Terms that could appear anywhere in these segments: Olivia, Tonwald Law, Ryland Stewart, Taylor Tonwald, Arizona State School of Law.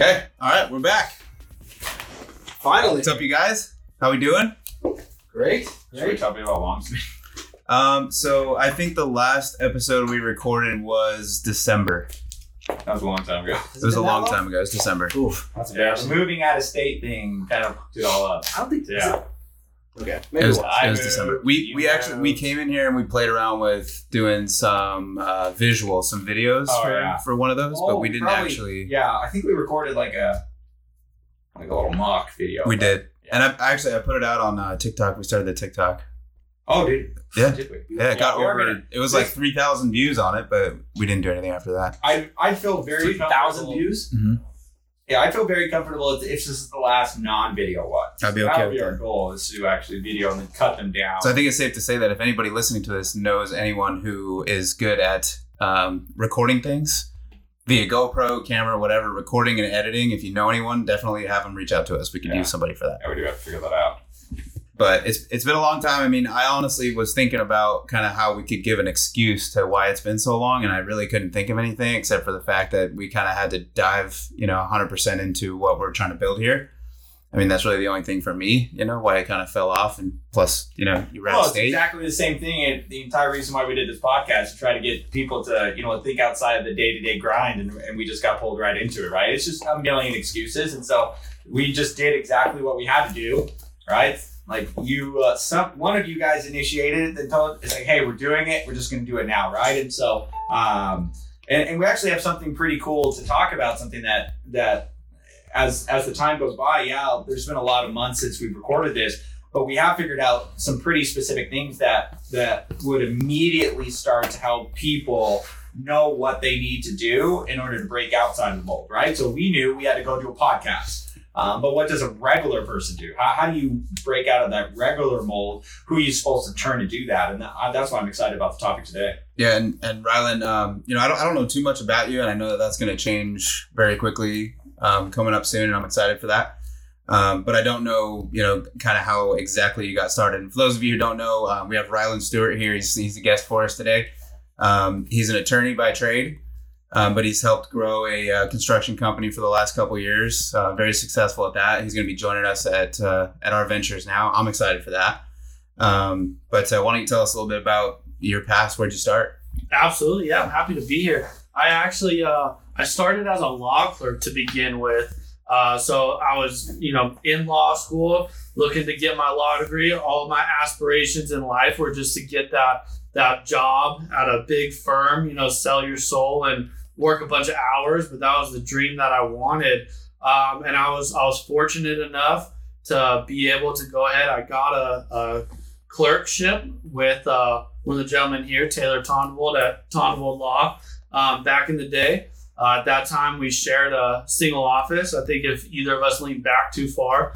Okay. All right. We're back. Finally. What's up, you guys? How we doing? Great. Should we talk about long sleeve? So I think the last episode we recorded was December. That was a long time ago. It was a long time ago. It was December. Oof. That's embarrassing. Moving out of state thing kind of fucked it all up. I don't think so. Okay. Maybe it was December. We came in here and we played around with doing some some videos for one of those, but we didn't actually. Yeah, I think we recorded like a little mock video. We did. Yeah. And I put it out on TikTok. We started the TikTok. Oh, dude. Yeah. Did we? Yeah, it got over. It was like 3,000 views on it, but we didn't do anything after that. I feel very 3,000 views? Mm-hmm. Yeah, I feel very comfortable if this is the last non-video one. I'd be okay with that. Our goal is to actually video and then cut them down. So I think it's safe to say that if anybody listening to this knows anyone who is good at recording things via GoPro, camera, whatever, recording and editing, if you know anyone, definitely have them reach out to us. We could use somebody for that. Yeah, we do have to figure that out. But it's been a long time. I mean, I honestly was thinking about kind of how we could give an excuse to why it's been so long. And I really couldn't think of anything except for the fact that we kind of had to dive, 100% into what we're trying to build here. I mean, that's really the only thing for me, why I kind of fell off. And plus, you ran state. It's exactly the same thing. And the entire reason why we did this podcast is to try to get people to, think outside of the day-to-day grind. And we just got pulled right into it, right? It's just a million excuses. And so we just did exactly what we had to do, right? Like you, one of you guys initiated it, then told it's like, hey, we're doing it. We're just going to do it now, right? And so, and we actually have something pretty cool to talk about. Something that as the time goes by, there's been a lot of months since we've recorded this, but we have figured out some pretty specific things that would immediately start to help people know what they need to do in order to break outside the mold, right? So we knew we had to go do a podcast. But what does a regular person do? How do you break out of that regular mold? Who are you supposed to turn to do that? And that's why I'm excited about the topic today. Yeah, and Ryland, I don't know too much about you, and I know that's going to change very quickly coming up soon, and I'm excited for that. But I don't know, kind of how exactly you got started. And for those of you who don't know, we have Ryland Stewart here. He's a guest for us today. He's an attorney by trade. But he's helped grow a construction company for the last couple of years. Very successful at that. He's going to be joining us at our ventures now. I'm excited for that. But why don't you tell us a little bit about your past? Where'd you start? Absolutely. Yeah, I'm happy to be here. I actually I started as a law clerk to begin with. So I was, in law school looking to get my law degree. All of my aspirations in life were just to get that job at a big firm, sell your soul and work a bunch of hours, but that was the dream that I wanted. And I was fortunate enough to be able to go ahead. I got a clerkship with one of the gentlemen here, Taylor Tonwald at Tonwald Law, back in the day. At that time, we shared a single office. I think if either of us leaned back too far,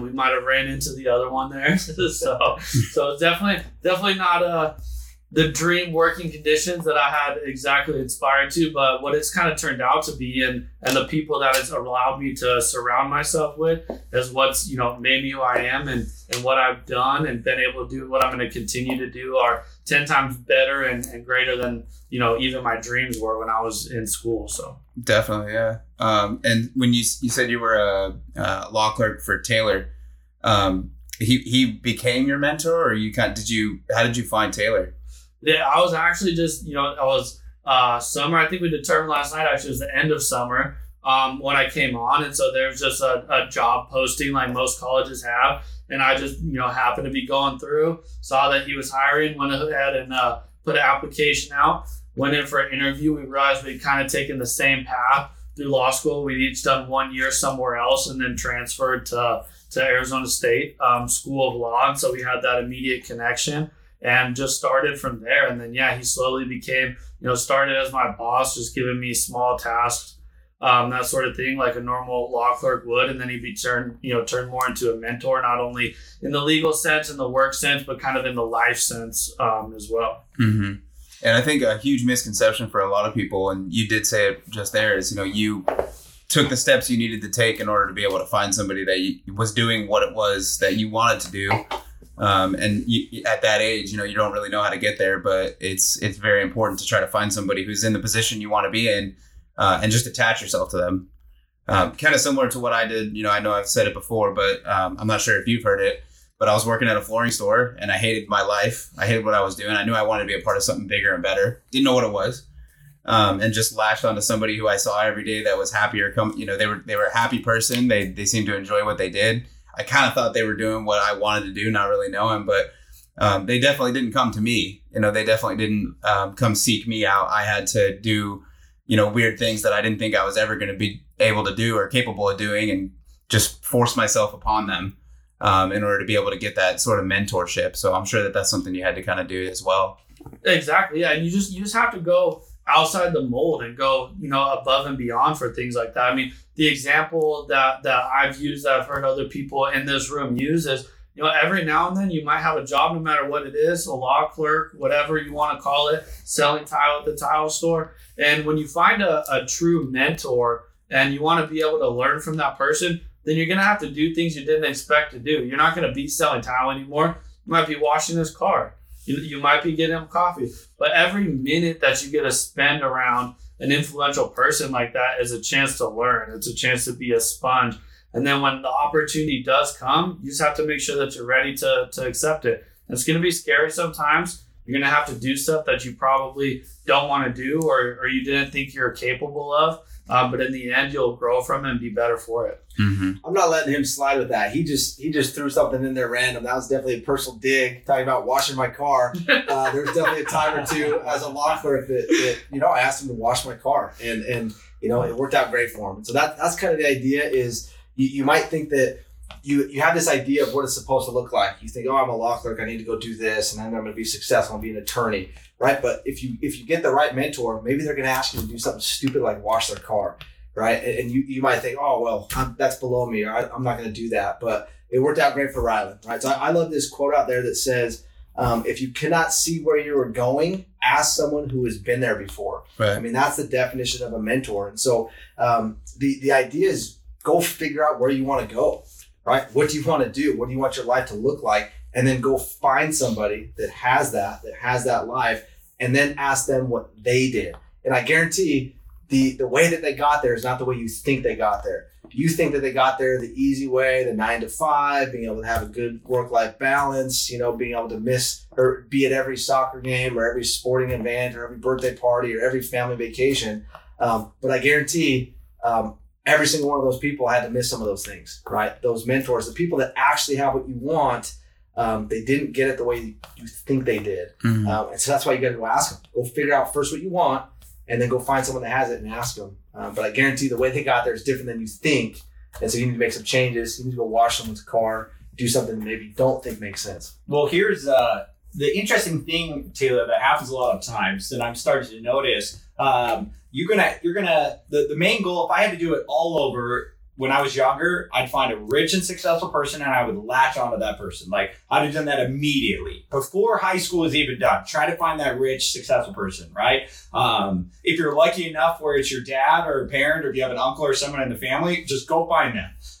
we might have ran into the other one there. so definitely not the dream working conditions that I had exactly inspired to, but what it's kind of turned out to be and the people that it's allowed me to surround myself with is what's, made me who I am and what I've done and been able to do, what I'm going to continue to do are 10 times better and greater than, even my dreams were when I was in school. So definitely. Yeah. And when you said you were a law clerk for Taylor, he became your mentor or how did you find Taylor? Yeah, I was actually just, I was summer. I think we determined last night, actually, it was the end of summer when I came on. And so there was just a job posting like most colleges have. And I just, happened to be going through, saw that he was hiring, went ahead and put an application out, went in for an interview. We realized we'd kind of taken the same path through law school. We'd each done 1 year somewhere else and then transferred to Arizona State School of Law. And so we had that immediate connection. And just started from there. And then, he slowly became, started as my boss, just giving me small tasks, that sort of thing, like a normal law clerk would. And then he'd be turned more into a mentor, not only in the legal sense and the work sense, but kind of in the life sense as well. Mm-hmm. And I think a huge misconception for a lot of people, and you did say it just there, is, you took the steps you needed to take in order to be able to find somebody that was doing what it was that you wanted to do. And you, at that age, you don't really know how to get there, but it's very important to try to find somebody who's in the position you want to be in, and just attach yourself to them. Kind of similar to what I did. You know, I know I've said it before, but I'm not sure if you've heard it, but I was working at a flooring store and I hated my life. I hated what I was doing. I knew I wanted to be a part of something bigger and better. Didn't know what it was. And just latched onto somebody who I saw every day that was happier. You know, they were a happy person. They seemed to enjoy what they did. I kind of thought they were doing what I wanted to do, not really knowing, but they definitely didn't come to me. You know, they definitely didn't come seek me out. I had to do, you know, weird things that I didn't think I was ever going to be able to do or capable of doing, and just force myself upon them in order to be able to get that sort of mentorship. So I'm sure that that's something you had to kind of do as well. Exactly. Yeah. And you just have to go outside the mold and go, you know, above and beyond for things like that. I mean, the example that I've used, that I've heard other people in this room use is, you know, every now and then you might have a job, no matter what it is, a law clerk, whatever you want to call it, selling tile at the tile store. And when you find a true mentor and you want to be able to learn from that person, then you're going to have to do things you didn't expect to do. You're not going to be selling tile anymore. You might be washing his car. You might be getting him coffee. But every minute that you get to spend around an influential person like that is a chance to learn. It's a chance to be a sponge. And then when the opportunity does come, you just have to make sure that you're ready to accept it. And it's going to be scary sometimes. You're going to have to do stuff that you probably don't want to do or you didn't think you're capable of. But in the end, you'll grow from it and be better for it. Mm-hmm. I'm not letting him slide with that. He just threw something in there random. That was definitely a personal dig, talking about washing my car. There's definitely a time or two as a law clerk that you know, I asked him to wash my car, and you know, it worked out great for him. And so that's kind of the idea is you might think that you have this idea of what it's supposed to look like. You think, oh, I'm a law clerk. I need to go do this, and then I'm going to be successful and be an attorney, right? But if you get the right mentor, maybe they're going to ask you to do something stupid like wash their car, right? And you might think, oh, well, that's below me. Or I'm not going to do that. But it worked out great for Ryland, right? So I love this quote out there that says, if you cannot see where you are going, ask someone who has been there before. Right. I mean, that's the definition of a mentor. And so the idea is go figure out where you want to go. Right? What do you want to do? What do you want your life to look like? And then go find somebody that has that life, and then ask them what they did. And I guarantee the way that they got there is not the way you think they got there. You think that they got there the easy way, the 9 to 5, being able to have a good work-life balance, you know, being able to miss or be at every soccer game or every sporting event or every birthday party or every family vacation. But I guarantee, every single one of those people had to miss some of those things, right? Those mentors, the people that actually have what you want, they didn't get it the way you think they did. Mm-hmm. And so that's why you got to go ask them. Go figure out first what you want, and then go find someone that has it and ask them. But I guarantee the way they got there is different than you think. And so you need to make some changes. You need to go wash someone's car, do something that maybe you don't think makes sense. Well, here's the interesting thing, Taylor, that happens a lot of times that I'm starting to notice. The main goal, if I had to do it all over when I was younger, I'd find a rich and successful person and I would latch onto that person. Like I'd have done that immediately before high school was even done. Try to find that rich, successful person, right? If you're lucky enough where it's your dad or a parent, or if you have an uncle or someone in the family, just go find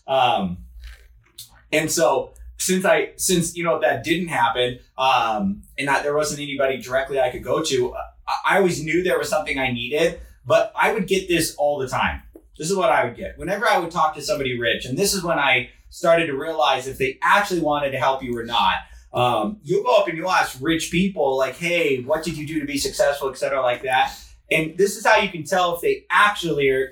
them. And so since you know, that didn't happen, there wasn't anybody directly I could go to, I always knew there was something I needed, but I would get this all the time. This is what I would get whenever I would talk to somebody rich. And this is when I started to realize if they actually wanted to help you or not. You'll go up and you'll ask rich people like, hey, what did you do to be successful, et cetera, like that. And this is how you can tell if they actually are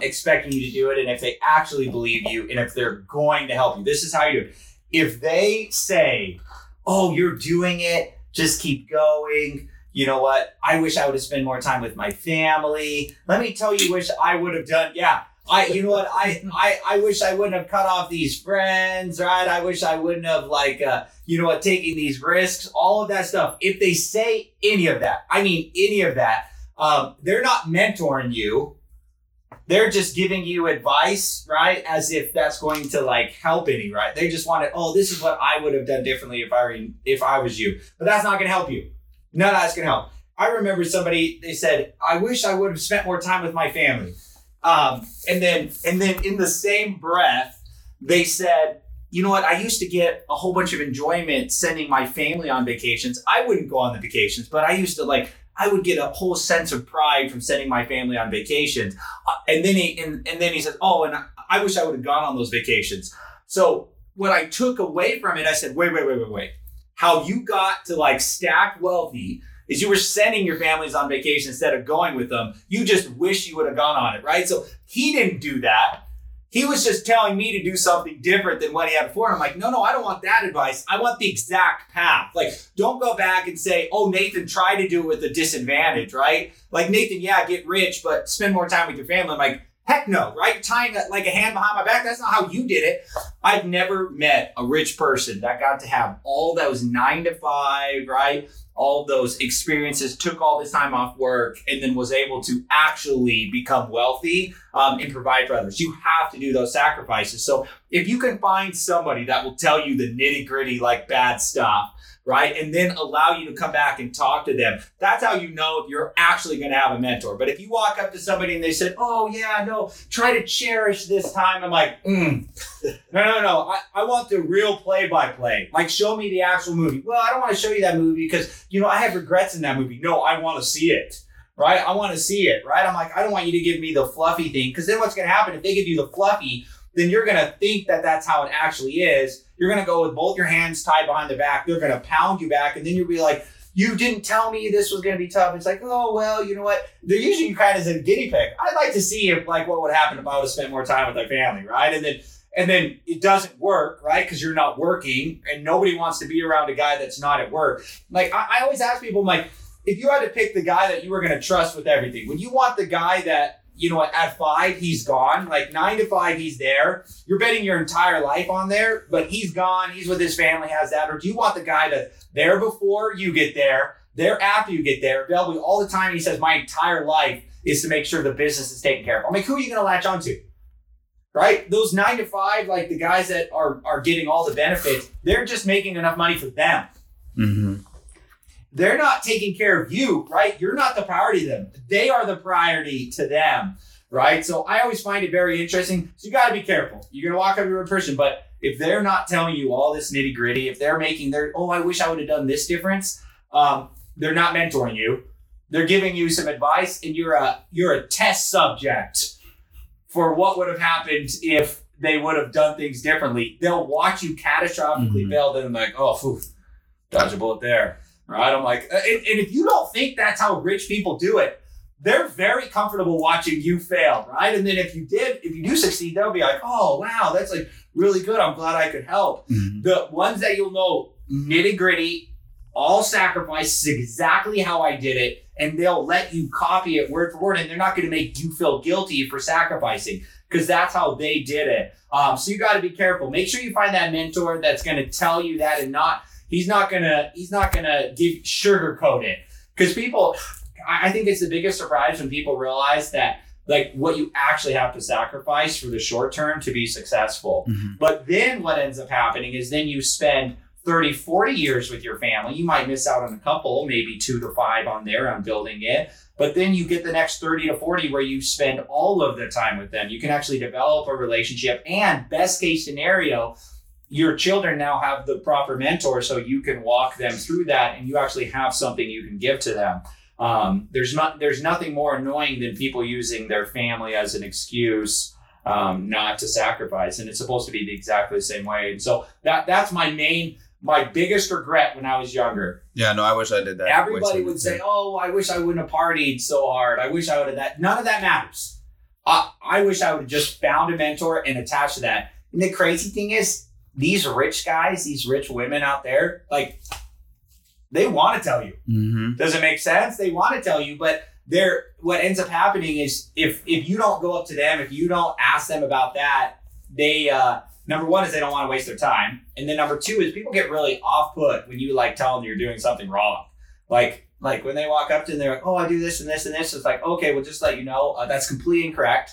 expecting you to do it, and if they actually believe you, and if they're going to help you. This is how you do it. If they say, oh, you're doing it, just keep going. You know what? I wish I would have spent more time with my family. Let me tell you, wish I would have done. Yeah. You know what? I wish I wouldn't have cut off these friends, right? I wish I wouldn't have taking these risks, all of that stuff. If they say any of that, they're not mentoring you. They're just giving you advice, right? As if that's going to help any, right? They just want to, this is what I would have done differently if I was you, but that's not going to help you. No, that's going to help. I remember somebody, they said, I wish I would have spent more time with my family. And then in the same breath, they said, you know what? I used to get a whole bunch of enjoyment sending my family on vacations. I wouldn't go on the vacations, but I used to I would get a whole sense of pride from sending my family on vacations. And then he says, oh, and I wish I would have gone on those vacations. So what I took away from it, I said, wait. How you got to like stack wealthy is you were sending your families on vacation instead of going with them. You just wish you would have gone on it, right? So he didn't do that. He was just telling me to do something different than what he had before. I'm like, no, I don't want that advice. I want the exact path. Like, don't go back and say, oh, Nathan, try to do it with a disadvantage, right? Like, Nathan, yeah, get rich, but spend more time with your family. I'm like, heck no, right? Tying like a hand behind my back, that's not how you did it. I've never met a rich person that got to have all those 9 to 5, right? All those experiences, took all this time off work, and then was able to actually become wealthy and provide for others. You have to do those sacrifices. So if you can find somebody that will tell you the nitty gritty, like bad stuff, right? And then allow you to come back and talk to them. That's how you know if you're actually going to have a mentor. But if you walk up to somebody and they said, oh yeah, no, try to cherish this time. I'm like, no. I want the real play-by-play. Like, show me the actual movie. Well, I don't want to show you that movie because, I have regrets in that movie. No, I want to see it, right? I'm like, I don't want you to give me the fluffy thing, because then what's going to happen if they give you the fluffy, then you're going to think that that's how it actually is. You're going to go with both your hands tied behind the back. They're going to pound you back. And then you'll be like, you didn't tell me this was going to be tough. It's like, oh, well, you know what? They're usually kind of a guinea pig. I'd like to see if like what would happen if I would have spent more time with my family, right? And then it doesn't work, right? Because you're not working and nobody wants to be around a guy that's not at work. Like, I always ask people, I'm like, if you had to pick the guy that you were going to trust with everything, would you want the guy that, at 5, he's gone, like 9 to 5, he's there. You're betting your entire life on there, but he's gone. He's with his family, has that. Or do you want the guy that's there before you get there, there after you get there, available all the time? He says, my entire life is to make sure the business is taken care of. I'm like, who are you going to latch onto? Right? Those 9 to 5, like the guys that are getting all the benefits, they're just making enough money for them. Mm-hmm. They're not taking care of you, right? You're not the priority to them. They are the priority to them, right? So I always find it very interesting. So you got to be careful. You're going to walk up to a person, but if they're not telling you all this nitty gritty, if they're making their, oh, I wish I would have done this difference, they're not mentoring you. They're giving you some advice, and you're a test subject for what would have happened if they would have done things differently. They'll watch you catastrophically fail, then I'm like, oh, dodge a bullet there. Right? I'm like, and if you don't think that's how rich people do it, they're very comfortable watching you fail, right? And then if you do succeed, they'll be like, oh, wow, that's like really good. I'm glad I could help. Mm-hmm. The ones that you'll know nitty gritty, all sacrifices, exactly how I did it. And they'll let you copy it word for word. And they're not going to make you feel guilty for sacrificing, because that's how they did it. So you got to be careful. Make sure you find that mentor that's going to tell you that and not, He's not gonna sugarcoat it, because people, I think it's the biggest surprise when people realize that like what you actually have to sacrifice for the short term to be successful. Mm-hmm. But then what ends up happening is then you spend 30, 40 years with your family. You might miss out on a couple, maybe 2 to 5 on building it. But then you get the next 30 to 40 where you spend all of the time with them. You can actually develop a relationship, and best case scenario, your children now have the proper mentor, so you can walk them through that, and you actually have something you can give to them. There's nothing more annoying than people using their family as an excuse not to sacrifice, and it's supposed to be exactly the same way. And so that's my biggest regret when I was younger. Yeah, no, I wish I did that. Everybody would say, "Oh, I wish I wouldn't have partied so hard. I wish I would have that." None of that matters. I wish I would have just found a mentor and attached to that. And the crazy thing is, these rich guys, these rich women out there, like, they want to tell you. Mm-hmm. Does it make sense? They want to tell you, but what ends up happening is if you don't go up to them, if you don't ask them about that, they, number one is they don't want to waste their time. And then number two is people get really off put when you like tell them you're doing something wrong. Like when they walk up to them, they're like, oh, I do this and this and this. It's like, okay, well, just let you know, that's completely incorrect.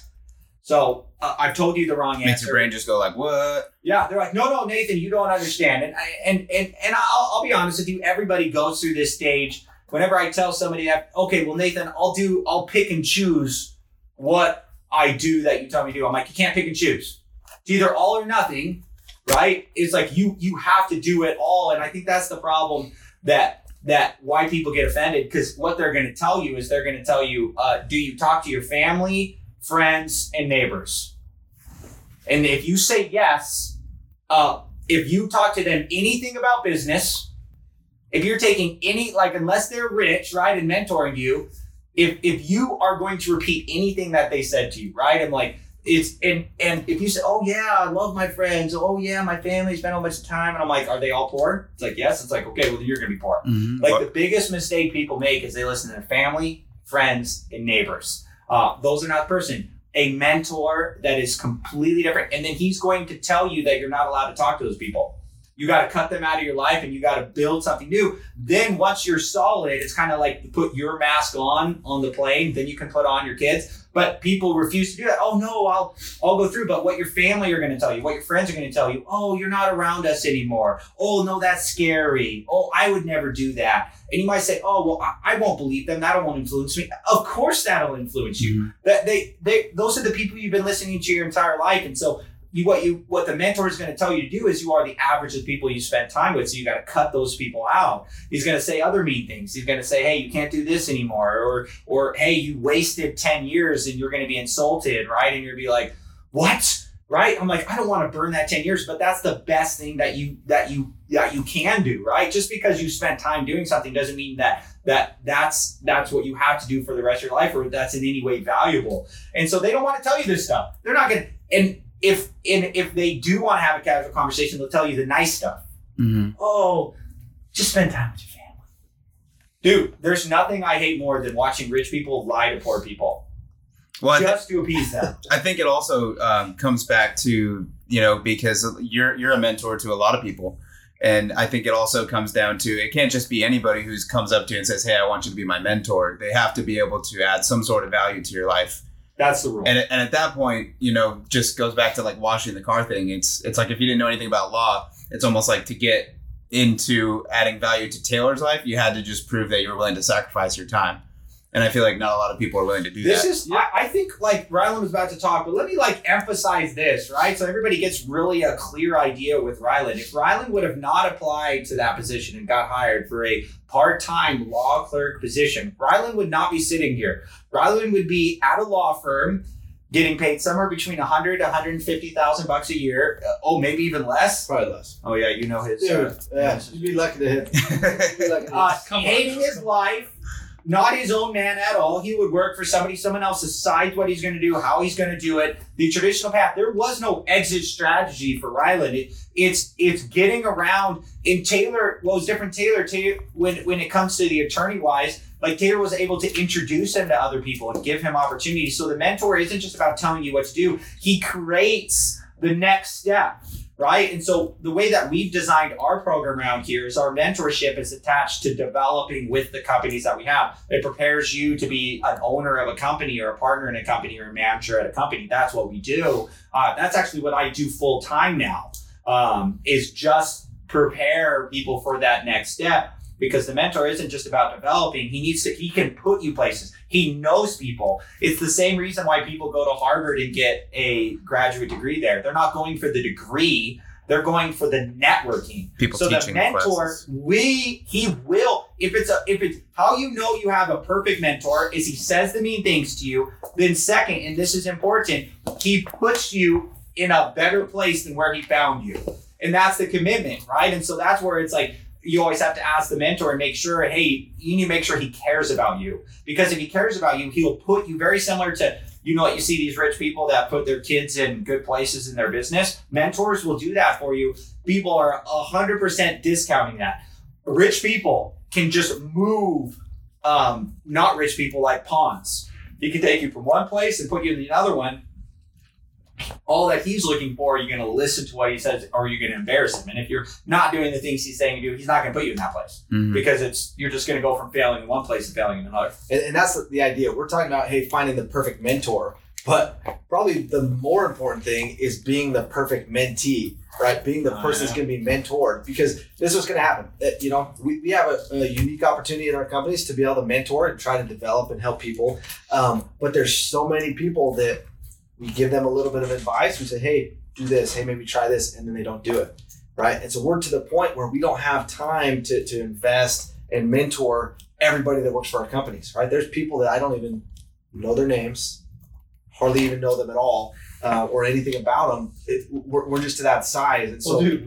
So I've told you the wrong answer. Makes your brain just go like, what? Yeah, they're like, no, Nathan, you don't understand. And I'll be honest with you, everybody goes through this stage. Whenever I tell somebody that, okay, well, Nathan, I'll pick and choose what I do that you tell me to do. I'm like, you can't pick and choose. It's either all or nothing, right? It's like you have to do it all, and I think that's the problem that that why people get offended, because what they're going to tell you is they're going to tell you, do you talk to your family, friends, and neighbors? And if you say yes, if you talk to them anything about business, if you're taking any, like, unless they're rich, right, and mentoring you, if you are going to repeat anything that they said to you, right, I'm like, it's, and if you say, oh yeah, I love my friends, oh yeah, my family spent all much time, and I'm like, are they all poor? It's like, yes. It's like, okay, well then you're gonna be poor. Mm-hmm. Like, what? The biggest mistake people make is they listen to their family, friends, and neighbors. Those are not the person. A mentor that is completely different, and then he's going to tell you that you're not allowed to talk to those people. You got to cut them out of your life, and you got to build something new. Then once you're solid, it's kind of like you put your mask on the plane, then you can put on your kids. But people refuse to do that. Oh no, I'll go through. But what your family are going to tell you, what your friends are going to tell you, oh, you're not around us anymore. Oh no, that's scary. Oh, I would never do that. And you might say, oh well, I won't believe them. That won't influence me. Of course, that'll influence you. Mm-hmm. That those are the people you've been listening to your entire life, and so. What the mentor is going to tell you to do is you are the average of people you spend time with. So you got to cut those people out. He's going to say other mean things. He's going to say, hey, you can't do this anymore. Or hey, you wasted 10 years and you're going to be insulted, right? And you're going to be like, what? Right? I'm like, I don't want to burn that 10 years, but that's the best thing that you can do, right? Just because you spent time doing something doesn't mean that's what you have to do for the rest of your life, or that's in any way valuable. And so they don't want to tell you this stuff. They're not going to, If they do want to have a casual conversation, they'll tell you the nice stuff. Mm-hmm. Oh, just spend time with your family. Dude, there's nothing I hate more than watching rich people lie to poor people. Well, just to appease them. I think it also comes back to, because you're a mentor to a lot of people. And I think it also comes down to, it can't just be anybody who comes up to you and says, hey, I want you to be my mentor. They have to be able to add some sort of value to your life. That's the rule. And at that point, just goes back to like washing the car thing. It's like, if you didn't know anything about law, it's almost like to get into adding value to Taylor's life, you had to just prove that you were willing to sacrifice your time. And I feel like not a lot of people are willing to do this that. I think like Ryland was about to talk, but let me like emphasize this, right? So everybody gets really a clear idea with Ryland. If Ryland would have not applied to that position and got hired for a part-time law clerk position, Ryland would not be sitting here. Ryland would be at a law firm getting paid somewhere between $100,000 to $150,000 a year. Oh, maybe even less. Probably less. Oh yeah, his. Dude, yeah, you'd be lucky to hit him. Hating his life. Not his own man at all. He would work for someone else decides what he's going to do, how he's going to do it. The traditional path, there was no exit strategy for Ryland. It's getting around. And Taylor, what was different, Taylor when it comes to the attorney wise, like Taylor was able to introduce him to other people and give him opportunities. So the mentor isn't just about telling you what to do. He creates the next step. Right. And so the way that we've designed our program around here is our mentorship is attached to developing with the companies that we have. It prepares you to be an owner of a company or a partner in a company or a manager at a company. That's what we do. That's actually what I do full time now, is just prepare people for that next step. Because the mentor isn't just about developing. He can put you places. He knows people. It's the same reason why people go to Harvard and get a graduate degree there. They're not going for the degree. They're going for the networking. People so teaching the mentor, he will, if it's how you have a perfect mentor is he says the mean things to you. Then second, and this is important, he puts you in a better place than where he found you. And that's the commitment, right? And so that's where it's like, you always have to ask the mentor and make sure, hey, you need to make sure he cares about you. Because if he cares about you, he'll put you very similar to, you see these rich people that put their kids in good places in their business. Mentors will do that for you. People are 100% discounting that. Rich people can just move not rich people like pawns. He can take you from one place and put you in another one. All that he's looking for, you're going to listen to what he says or you're going to embarrass him. And if you're not doing the things he's saying to do, he's not going to put you in that place because you're just going to go from failing in one place to failing in another. And that's the idea. We're talking about, hey, finding the perfect mentor, but probably the more important thing is being the perfect mentee, right? Being the person who's going to be mentored, because this is what's going to happen. We have a unique opportunity in our companies to be able to mentor and try to develop and help people. But there's so many people that we give them a little bit of advice. We say, hey, do this. Hey, maybe try this. And then they don't do it, right? And so we're to the point where we don't have time to invest and mentor everybody that works for our companies, right? There's people that I don't even know their names, hardly even know them at all, or anything about them. We're just to that size. And so, well, dude,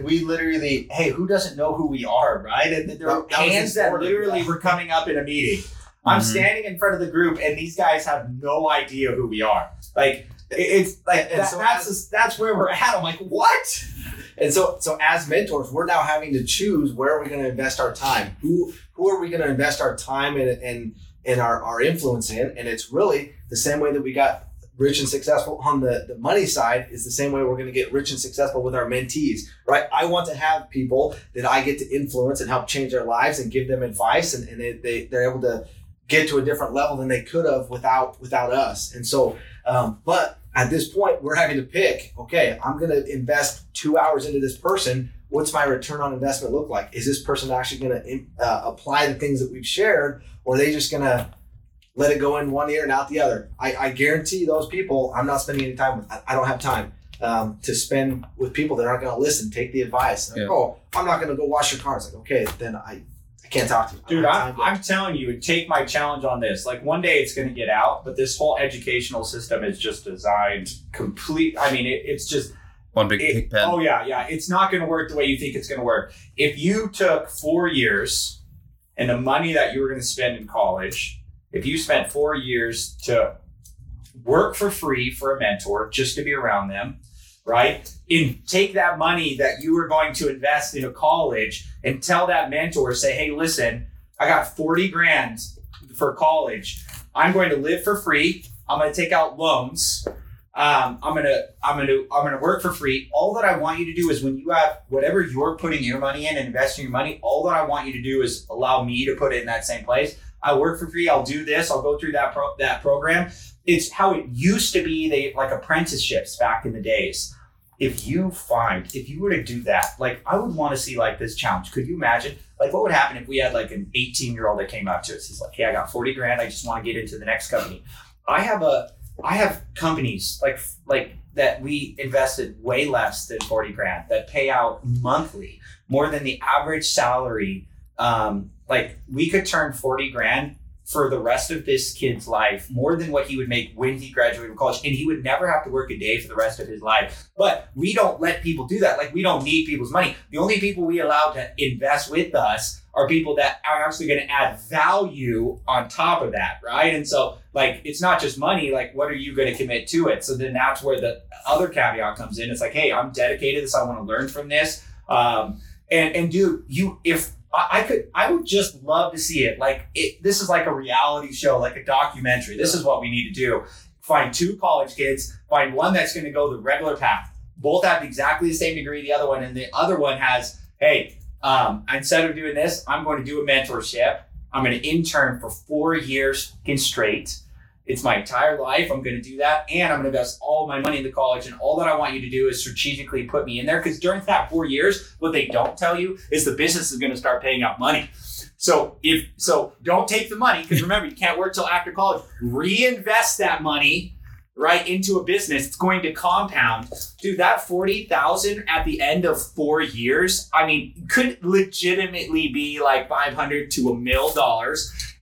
we literally, hey, who doesn't know who we are, right? And then there are hands that literally were coming up in a meeting. I'm standing in front of the group, and these guys have no idea who we are. Like, it's like that's where we're at. I'm like, what? And so as mentors, we're now having to choose where are we going to invest our time? Who are we going to invest our time and our influence in? And it's really the same way that we got rich and successful on the money side is the same way we're going to get rich and successful with our mentees, right? I want to have people that I get to influence and help change their lives and give them advice, and they're able to get to a different level than they could have without us. And so, but at this point, we're having to pick, okay, I'm going to invest 2 hours into this person. What's my return on investment look like? Is this person actually going to apply the things that we've shared, or are they just going to let it go in one ear and out the other? I guarantee those people I'm not spending any time with. I don't have time to spend with people that aren't going to listen, take the advice. Like, yeah. Oh, I'm not going to go wash your car. It's like, okay, then I can't talk to you. Dude, I'm telling you, take my challenge on this. Like, one day it's going to get out, but this whole educational system is just designed complete. I mean, it's just one big pig pen. Oh, yeah, yeah. It's not going to work the way you think it's going to work. If you took 4 years and the money that you were going to spend in college, if you spent 4 years to work for free for a mentor, just to be around them, right? And take that money that you were going to invest in a college and tell that mentor, say, hey, listen, I got 40 grand for college. I'm going to live for free. I'm going to take out loans. I'm going to work for free. All that I want you to do is when you have whatever you're putting your money in and investing your money, all that I want you to do is allow me to put it in that same place. I work for free. I'll do this. I'll go through that program. It's how it used to be. They like apprenticeships back in the days. If you were to do that, like I would want to see like this challenge. Could you imagine like what would happen if we had like an 18-year-old that came up to us? He's like, hey, I got 40 grand. I just want to get into the next company. I have companies like that we invested way less than 40 grand that pay out monthly more than the average salary. Like we could turn 40 grand for the rest of this kid's life, more than what he would make when he graduated from college. And he would never have to work a day for the rest of his life. But we don't let people do that. Like we don't need people's money. The only people we allow to invest with us are people that are actually going to add value on top of that, right? And so like, it's not just money, like what are you going to commit to it? So then that's where the other caveat comes in. It's like, hey, I'm dedicated to this. I want to learn from this. And dude, I would just love to see it. Like this is like a reality show, like a documentary. This is what we need to do. Find two college kids, find one that's going to go the regular path. Both have exactly the same degree, the other one has, hey, instead of doing this, I'm going to do a mentorship. I'm going to intern for 4 years straight. It's my entire life. I'm going to do that. And I'm going to invest all my money into college. And all that I want you to do is strategically put me in there. Because during that 4 years, what they don't tell you is the business is going to start paying out money. So don't take the money. Because remember, you can't work till after college. Reinvest that money right into a business. It's going to compound. Dude, that $40,000 at the end of 4 years, I mean, could legitimately be like $500 to $1 million.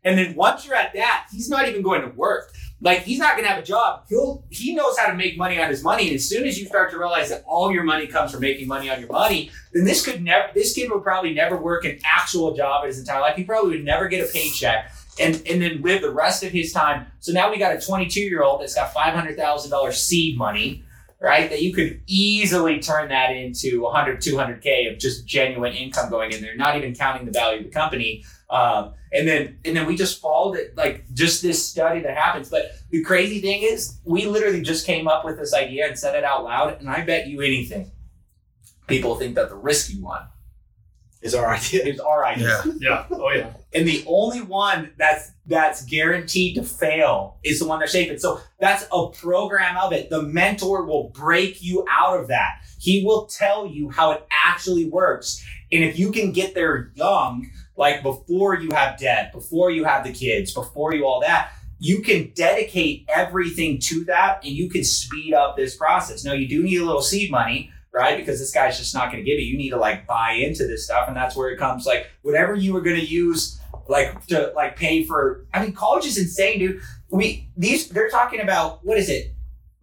And then once you're at that, he's not even going to work. Like he's not going to have a job. He knows how to make money on his money. And as soon as you start to realize that all your money comes from making money on your money, then this kid would probably never work an actual job in his entire life. He probably would never get a paycheck and then live the rest of his time. So now we got a 22-year-old that's got $500,000 seed money, right? That you could easily turn that into 100, 200K of just genuine income going in there, not even counting the value of the company. And then we just followed it, like just this study that happens. But the crazy thing is we literally just came up with this idea and said it out loud. And I bet you anything, people think that the risky one is our idea. It's our idea. Yeah. Yeah. Oh yeah. And the only one that's guaranteed to fail is the one that's safe. And so that's a program of it. The mentor will break you out of that. He will tell you how it actually works. And if you can get there young, like before you have debt, before you have the kids, before you all that, you can dedicate everything to that and you can speed up this process. Now you do need a little seed money, right? Because this guy's just not going to give you. You need to like buy into this stuff. And that's where it comes like whatever you were going to use like to like pay for. I mean, college is insane, dude. They're talking about, what is it?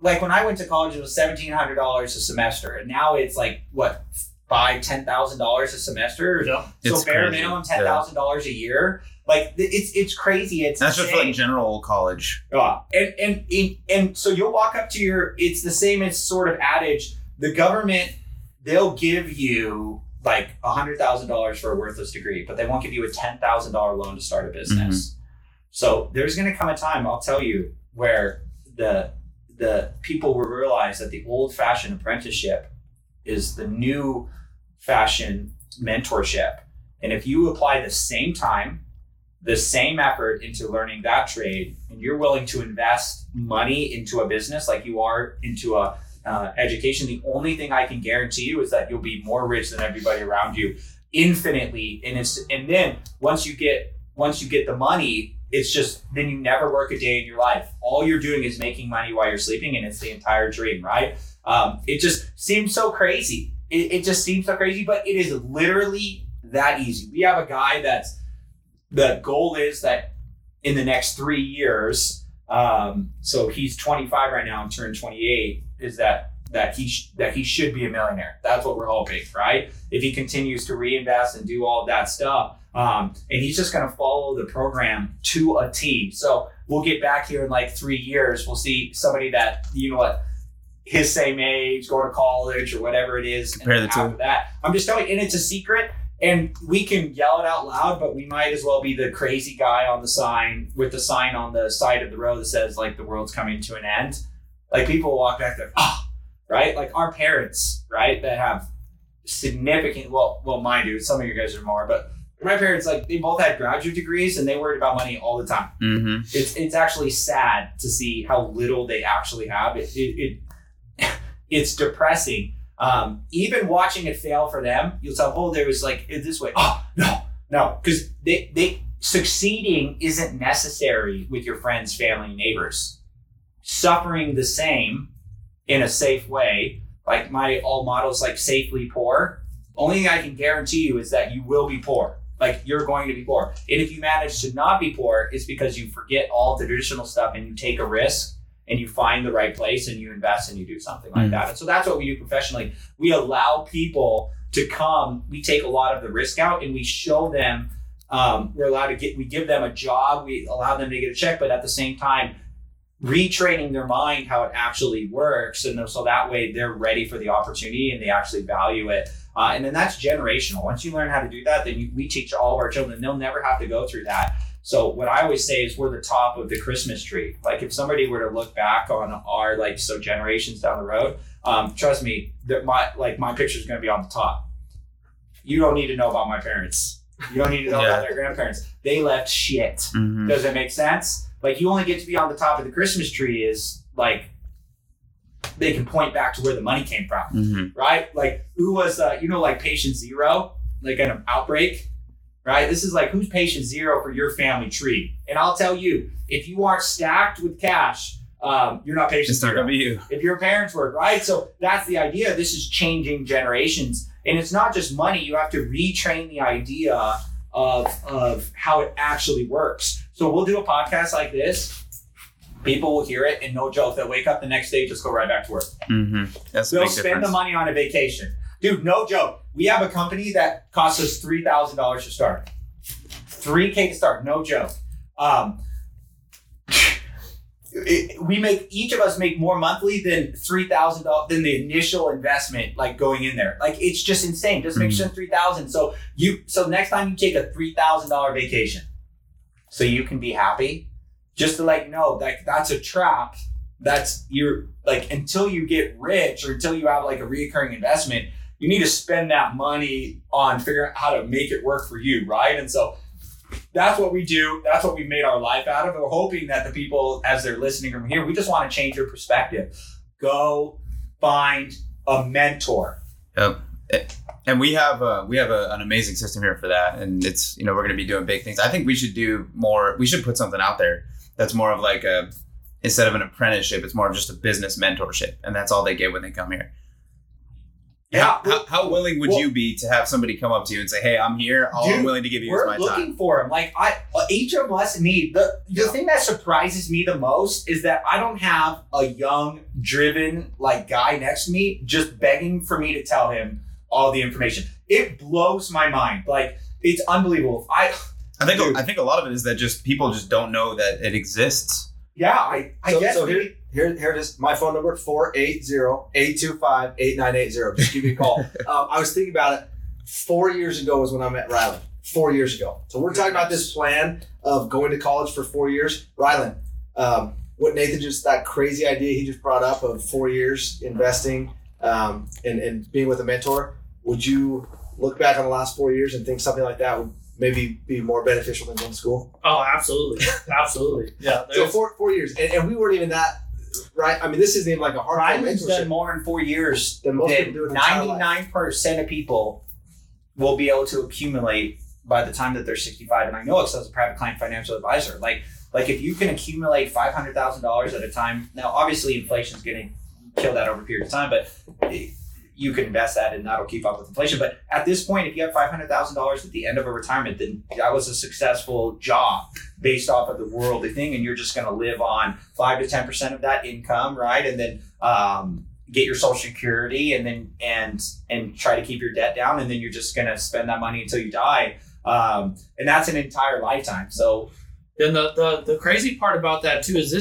Like when I went to college, it was $1,700 a semester. And now it's like what? $10,000 a semester. Yeah. So it's bare minimum $10,000 a year. Like it's crazy. It's that's insane. Just like general college. Yeah. And so you'll walk up to your, it's the same as sort of adage, the government, they'll give you like $100,000 for a worthless degree, but they won't give you a $10,000 loan to start a business. Mm-hmm. So there's going to come a time, I'll tell you, where the people will realize that the old fashioned apprenticeship is the new fashion mentorship. And if you apply the same time, the same effort into learning that trade, and you're willing to invest money into a business like you are into a education, the only thing I can guarantee you is that you'll be more rich than everybody around you infinitely. And then once you get the money, it's just, then you never work a day in your life. All you're doing is making money while you're sleeping, and it's the entire dream, right? It just seems so crazy. It just seems so crazy, but it is literally that easy. We have a guy that's, the goal is that in the next 3 years, so he's 25 right now and turned 28, is that he should be a millionaire. That's what we're hoping, right? If he continues to reinvest and do all of that stuff, and he's just going to follow the program to a T. So we'll get back here in like 3 years. We'll see somebody that, you know what, his same age, going to college or whatever it is. Compare and the after two. That, I'm just telling you, and it's a secret. And we can yell it out loud, but we might as well be the crazy guy on the sign with the sign on the side of the road that says like the world's coming to an end. Like people walk back there, right? Like our parents, right? That have significant, well, mind you, some of you guys are more, but my parents, like they both had graduate degrees and they worried about money all the time. Mm-hmm. It's actually sad to see how little they actually have. It's depressing. Even watching it fail for them, you'll tell, oh, there was like this way. Oh, no, because they succeeding isn't necessary with your friends, family, neighbors. Suffering the same in a safe way, like my old model's like safely poor. Only thing I can guarantee you is that you will be poor. Like you're going to be poor. And if you manage to not be poor, it's because you forget all the traditional stuff and you take a risk. And you find the right place and you invest and you do something like that. And so that's what we do professionally. We allow people to come. We take a lot of the risk out and we show them, we give them a job. We allow them to get a check, but at the same time, retraining their mind how it actually works. And so that way they're ready for the opportunity and they actually value it. And then that's generational. Once you learn how to do that, then we teach all of our children. They'll never have to go through that. So what I always say is we're the top of the Christmas tree. Like if somebody were to look back on our generations down the road, trust me, that my picture is going to be on the top. You don't need to know about my parents. You don't need to know about their grandparents. They left shit. Mm-hmm. Does that make sense? Like you only get to be on the top of the Christmas tree is like they can point back to where the money came from, mm-hmm. right? Like who was patient zero, like in an outbreak. Right? This is like, who's patient zero for your family tree? And I'll tell you, if you aren't stacked with cash, you're not patient zero. It's not going to be you. If your parents work, right? So that's the idea. This is changing generations. And it's not just money. You have to retrain the idea of how it actually works. So we'll do a podcast like this. People will hear it. And no joke, they'll wake up the next day, just go right back to work. Mm-hmm. That's a big difference. They'll spend the money on a vacation. Dude, no joke. We have a company that costs us $3,000 to start. $3,000 to start, no joke. Each of us make more monthly than $3,000 than the initial investment, like going in there. Like it's just insane. Just make sure $3,000. So next time you take a $3,000 vacation, so you can be happy. Just to that's a trap. That's your until you get rich or until you have like a reoccurring investment. You need to spend that money on figuring out how to make it work for you, right? And so that's what we do. That's what we made our life out of. And we're hoping that the people, as they're listening from here, we just want to change your perspective. Go find a mentor. Yep. And we have an amazing system here for that. And it's, we're going to be doing big things. I think we should do more. We should put something out there that's more of like instead of an apprenticeship, it's more of just a business mentorship. And that's all they get when they come here. And how willing would you be to have somebody come up to you and say, hey, I'm here. All I'm willing to give you is my time. We're looking for him. Like, each of us need. The thing that surprises me the most is that I don't have a young, driven, guy next to me just begging for me to tell him all the information. It blows my mind. Like, it's unbelievable. I think a lot of it is that just people just don't know that it exists. Yeah, I guess. So here it is. My phone number, 480-825-8980. Just give me a call. I was thinking about it. 4 years ago was when I met Ryland. 4 years ago. So we're talking about this plan of going to college for 4 years. Ryland, what Nathan just, that crazy idea he just brought up of 4 years investing and being with a mentor, would you look back on the last 4 years and think something like that would maybe be more beneficial than going to school? Oh, absolutely. Absolutely. Yeah. So 4 years. And we weren't even that, right? I mean, this isn't even like a hard time. Ryland's done more in 4 years than most people do in 99% of people will be able to accumulate by the time that they're 65. And I know it's as a private client financial advisor. Like if you can accumulate $500,000 at a time, now obviously inflation's getting killed out over a period of time, but you can invest that and that'll keep up with inflation. But at this point, if you have $500,000 at the end of a retirement, then that was a successful job based off of the worldly thing. And you're just going to live on 5 to 10% of that income, right? And then get your Social Security and then and try to keep your debt down. And then you're just going to spend that money until you die. And that's an entire lifetime. So then the crazy part about that too is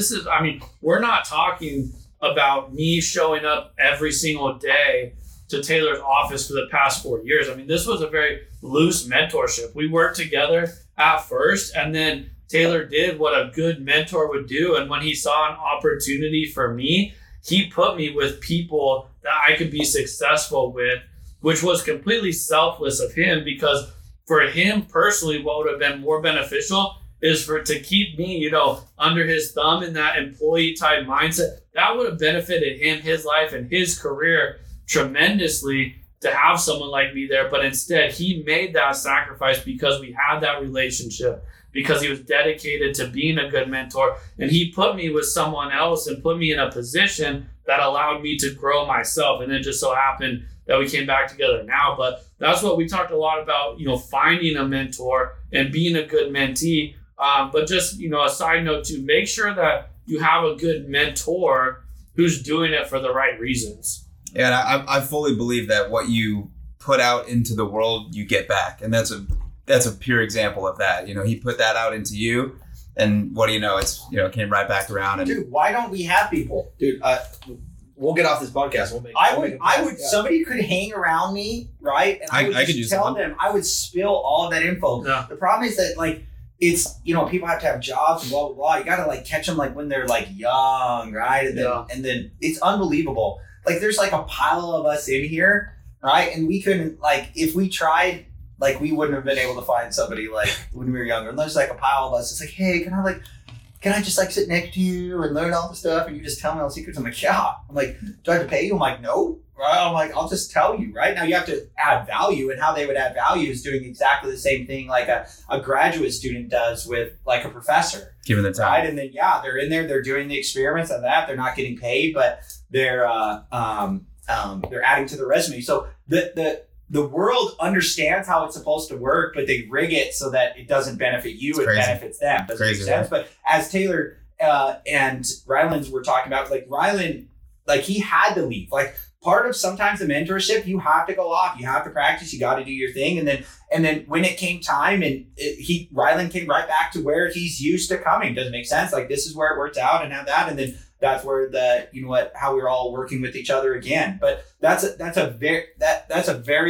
we're not talking about me showing up every single day to Taylor's office for the past 4 years. I mean, this was a very loose mentorship. We worked together at first, and then Taylor did what a good mentor would do. And when he saw an opportunity for me, he put me with people that I could be successful with, which was completely selfless of him, because for him personally, what would have been more beneficial is to keep me, under his thumb in that employee type mindset. That would have benefited him, his life, and his career tremendously to have someone like me there. But instead, he made that sacrifice because we had that relationship, because he was dedicated to being a good mentor. And he put me with someone else and put me in a position that allowed me to grow myself. And it just so happened that we came back together now. But that's what we talked a lot about, finding a mentor and being a good mentee. But just, a side note too, make sure that you have a good mentor who's doing it for the right reasons. Yeah, and I fully believe that what you put out into the world, you get back. And that's a pure example of that. He put that out into you. And what do you know? It's, it came right back around. And dude, why don't we have people? Dude, we'll get off this podcast. Somebody could hang around me, right? And I would spill all of that info. Yeah. The problem is that it's, people have to have jobs, blah, blah, blah. You got to catch them when they're young, right? And then it's unbelievable. There's a pile of us in here, right? And we couldn't, if we tried, we wouldn't have been able to find somebody when we were younger. And there's a pile of us. It's hey, can I just sit next to you and learn all the stuff? And you just tell me all the secrets. I'm yeah. I'm do I have to pay you? I'm no. Right? I'm I'll just tell you, right? Now you have to add value, and how they would add value is doing exactly the same thing a graduate student does with a professor. Given the time. Right? And then, they're in there, they're doing the experiments of that. They're not getting paid, but they're adding to the resume. So the world understands how it's supposed to work, but they rig it so that it doesn't benefit you, it benefits them. Doesn't make sense. But as Taylor and Ryland were talking about, Ryland, he had to leave. Part of sometimes the mentorship, you have to go off, you have to practice, you got to do your thing. And then when it came time, Ryland came right back to where he's used to coming. Doesn't make sense. This is where it worked out and have that. And then that's where how we're all working with each other again. But that's a very,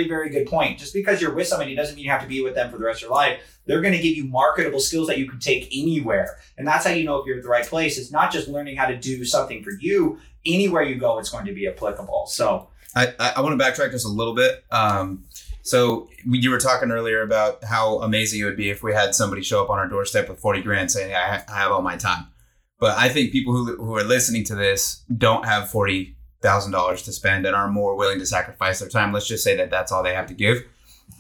very good point. Just because you're with somebody doesn't mean you have to be with them for the rest of your life. They're going to give you marketable skills that you can take anywhere. And that's how you know if you're at the right place. It's not just learning how to do something for you. Anywhere you go, it's going to be applicable. So I want to backtrack just a little bit. So you were talking earlier about how amazing it would be if we had somebody show up on our doorstep with 40 grand saying, I have all my time. But I think people who are listening to this don't have $40,000 to spend and are more willing to sacrifice their time. Let's just say that that's all they have to give.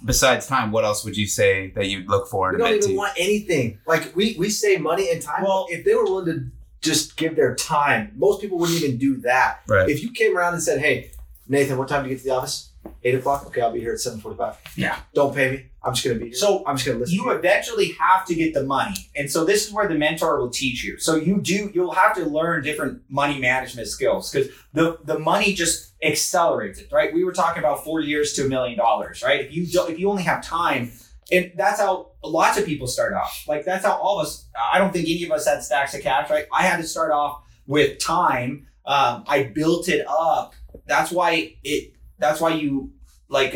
Besides time, what else would you say that you'd look for in a mentee? We don't even want anything. We say money and time. Well, if they were willing to just give their time, most people wouldn't even do that. Right. If you came around and said, hey, Nathan, what time do you get to the office? 8 o'clock? Okay, I'll be here at 7:45. Yeah. Don't pay me. I'm just going to be here. So I'm just going to listen. You eventually have to get the money. And so this is where the mentor will teach you. So you'll have to learn different money management skills because the money just accelerates it, right? We were talking about 4 years to $1 million, right? If you only have time, and that's how lots of people start off. Like that's how all of us, I don't think any of us had stacks of cash, right? I had to start off with time. I built it up. That's why you like,